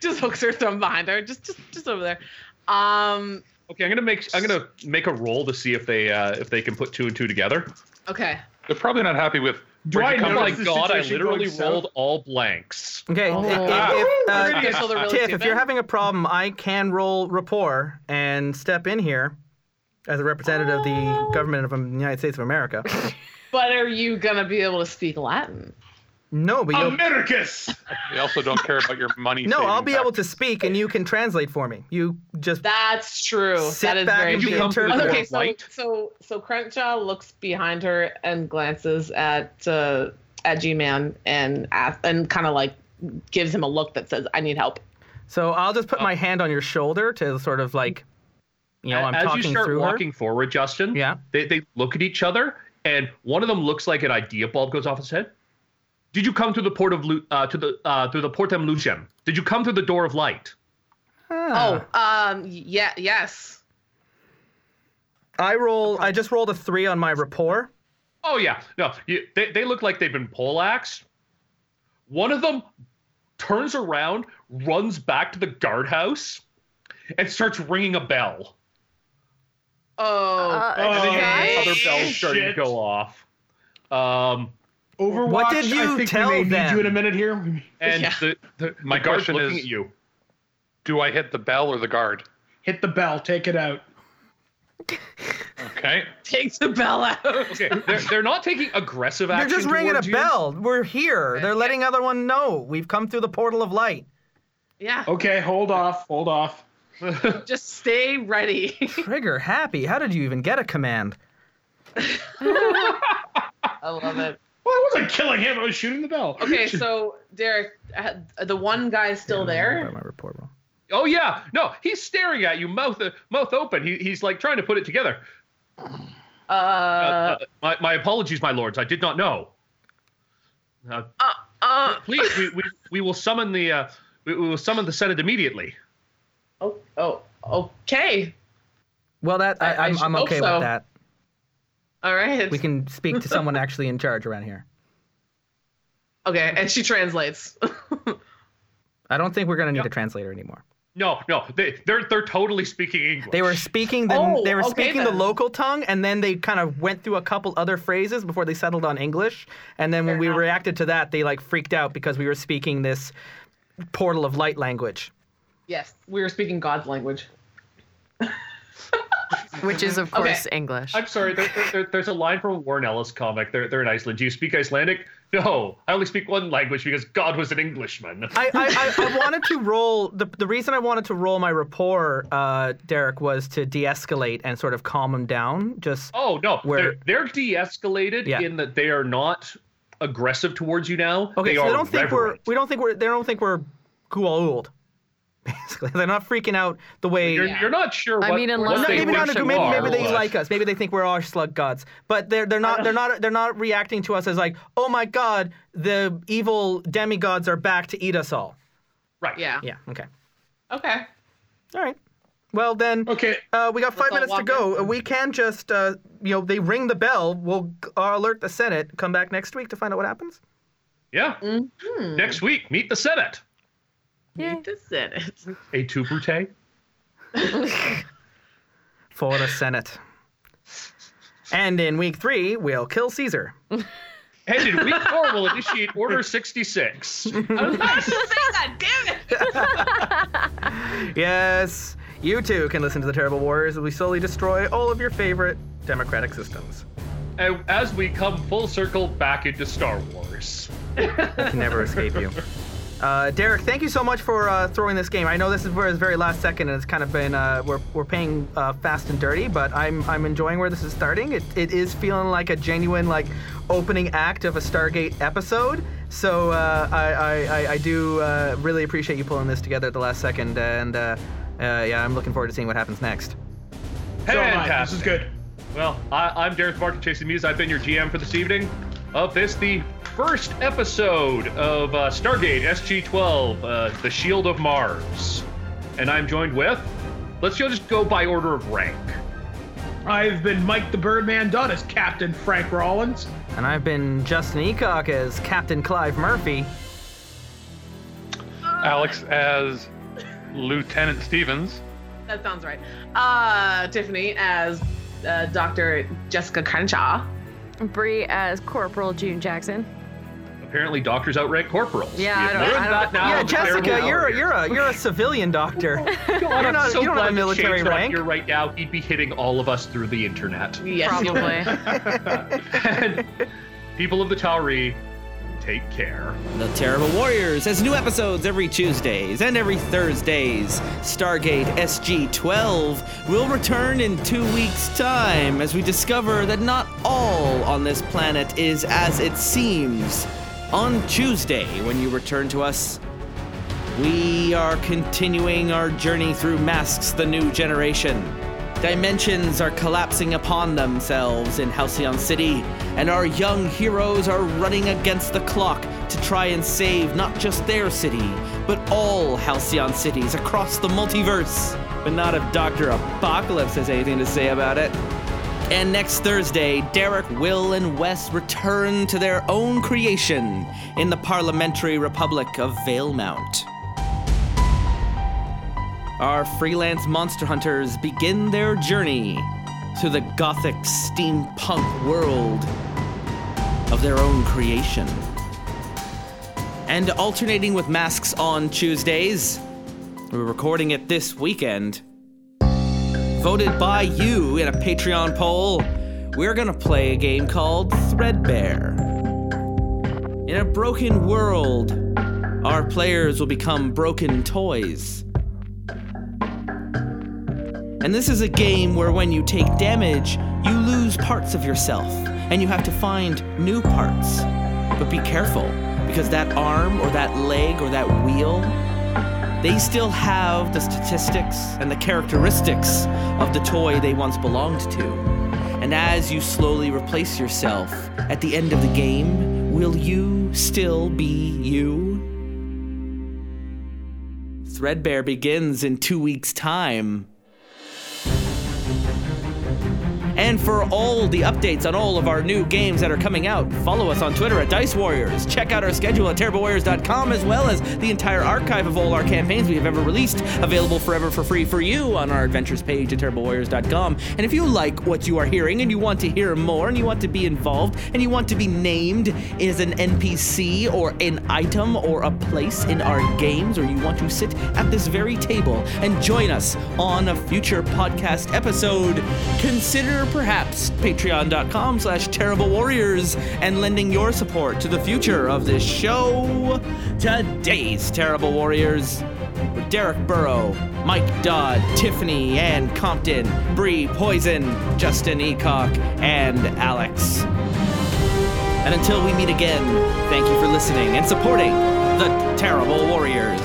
Just hooks her thumb behind her. Just, just, just over there. Um, okay, I'm gonna make I'm gonna make a roll to see if they uh, if they can put two and two together. Okay. They're probably not happy with. Do I know? My God, I literally rolled all blanks. Okay. Oh. If, if, uh, if, uh, really Tiff, if you're having a problem, I can roll rapport and step in here. As a representative oh. of the government of the United States of America. But are you going to be able to speak Latin? No, but you'll... Americus! They also don't care about your money. No, I'll be back. able to speak, and you can translate for me. You just... That's true. Sit that is back very and be interpreted. Okay, so, so, so Crenshaw looks behind her and glances at uh, at G-Man and, and kind of like gives him a look that says, I need help. So I'll just put oh. my hand on your shoulder to sort of like... You know, I'm As you start walking her. forward, Justin, yeah. they, they look at each other, and one of them looks like an idea bulb goes off his head. Did you come through the port of uh, to the uh, through the Portem Lucem? Did you come through the door of light? Huh. Oh, um, yeah, yes. I roll. I just rolled a three on my rapport. Oh yeah, no, you, they they look like they've been poleaxed. One of them turns around, runs back to the guardhouse, and starts ringing a bell. Oh, uh, and then okay. other bells starting to go off. Um, Overwatch. What did you I think tell we may them? Need you in a minute here. And yeah. the, the, my the question is, at you. do I hit the bell or the guard? Hit the bell. Take it out. Okay. Take the bell out. Okay. They're, they're not taking aggressive action. They're just ringing a you. bell. We're here. They're letting other one know we've come through the portal of light. Yeah. Okay. Hold off. Hold off. Just stay ready. Trigger happy. How did you even get a command? I love it. Well, I wasn't killing him. I was shooting the bell. Okay, so Derek, uh, the one guy's still yeah, there. My report well. Oh yeah, no, he's staring at you, mouth uh, mouth open. He he's like trying to put it together. Uh, uh my my apologies, my lords. I did not know. Uh, uh, uh please, we, we we will summon the uh, we, we will summon the Senate immediately. Oh, oh, okay. Well, that I, I, I'm, I'm okay so. with that. All right. We can speak to someone actually in charge around here. Okay, and she translates. I don't think we're gonna need yep. a translator anymore. No, no, they, they're they're totally speaking English. They were speaking the oh, they were okay, speaking then. the local tongue, and then they kind of went through a couple other phrases before they settled on English. And then Fair when we enough. reacted to that, they like freaked out because we were speaking this portal of light language. Yes, we were speaking God's language. Which is, of course, okay. English. I'm sorry, there, there, there's a line from a Warren Ellis comic. They're, they're in Iceland. Do you speak Icelandic? No, I only speak one language because God was an Englishman. I, I, I, I wanted to roll, the, the reason I wanted to roll my rapport, uh, Derek, was to de-escalate and sort of calm him down. Just Oh, no, where... they're, they're de-escalated yeah. in that they are not aggressive towards you now. Okay, they so are they don't think we're, we don't think we're, they don't think we're Goa'uld. Basically, they're not freaking out the way... You're, yeah. you're not sure what, I mean, unless what they maybe not agree, maybe, maybe they like us. Maybe they think we're all slug gods. But they're they're not they're not they're not reacting to us as like, oh my god, the evil demigods are back to eat us all. Right. Yeah. Yeah. Okay. Okay. All right. Well then. Okay. Uh, we got five minutes to go. In. We can just uh, you know they ring the bell. We'll uh, alert the Senate. Come back next week to find out what happens. Yeah. Mm-hmm. Next week, meet the Senate. Yeah. Meet the Senate. A two brute? For the Senate. And in week three, we'll kill Caesar. And in week four, we'll initiate Order sixty-six. I was about to say that, damn it! Yes, you too can listen to the Terrible Warriors as we slowly destroy all of your favorite democratic systems. And as we come full circle back into Star Wars. I can never escape you. Uh, Derek, thank you so much for uh, throwing this game. I know this is where it's very last second, and it's kind of been uh, we're we're paying uh, fast and dirty, but I'm I'm enjoying where this is starting. It it is feeling like a genuine like opening act of a Stargate episode. So uh, I, I I do uh, really appreciate you pulling this together at the last second, and uh, uh, yeah, I'm looking forward to seeing what happens next. Hey, so this is good. Well, I, I'm Derek Mark of Chasing Muse. I've been your G M for this evening of this the. First episode of uh, Stargate S G twelve, uh, The Shield of Mars. And I'm joined with, let's just go by order of rank. I've been Mike the Birdman Dunn as Captain Frank Rollins. And I've been Justin Eacock as Captain Clive Murphy. Alex as Lieutenant Stevens. That sounds right. Uh, Tiffany as uh, Doctor Jessica Crenshaw. Bree as Corporal June Jackson. Apparently, doctors outrank corporals. Yeah, I don't, I don't, now yeah, Jessica, you're a, you're a you're a civilian doctor. Oh, God, you're not, so you don't have a military rank. Here right now, he'd be hitting all of us through the internet. Yes, probably. And people of the Tauri, take care. The Terrible Warriors has new episodes every Tuesdays and every Thursdays. Stargate S G twelve will return in two weeks' time as we discover that not all on this planet is as it seems. On Tuesday, when you return to us, we are continuing our journey through Masks the New Generation. Dimensions are collapsing upon themselves in Halcyon City, and our young heroes are running against the clock to try and save not just their city, but all Halcyon cities across the multiverse. But not if Doctor Apocalypse has anything to say about it. And next Thursday, Derek, Will, and Wes return to their own creation in the Parliamentary Republic of Vale Mount. Our freelance monster hunters begin their journey to the gothic steampunk world of their own creation. And alternating with Masks on Tuesdays, we're recording it this weekend. Voted by you in a Patreon poll, we're gonna play a game called Threadbare. In a broken world, our players will become broken toys. And this is a game where when you take damage, you lose parts of yourself, and you have to find new parts. But be careful, because that arm or that leg or that wheel, they still have the statistics and the characteristics of the toy they once belonged to. And as you slowly replace yourself, at the end of the game, will you still be you? Threadbare begins in two weeks' time. And for all the updates on all of our new games that are coming out, follow us on Twitter at Dice Warriors. Check out our schedule at terrible warriors dot com, as well as the entire archive of all our campaigns we have ever released, available forever for free for you on our adventures page at terrible warriors dot com. And if you like what you are hearing and you want to hear more and you want to be involved and you want to be named as an N P C or an item or a place in our games, or you want to sit at this very table and join us on a future podcast episode, consider perhaps patreon.com slash terrible warriors and lending your support to the future of this show. Today's Terrible Warriors with Derek Burrow, Mike Dodd, Tiffany Ann Compton, Bree Poison, Justin Eacock, and Alex. And until we meet again, thank you for listening and supporting the Terrible Warriors.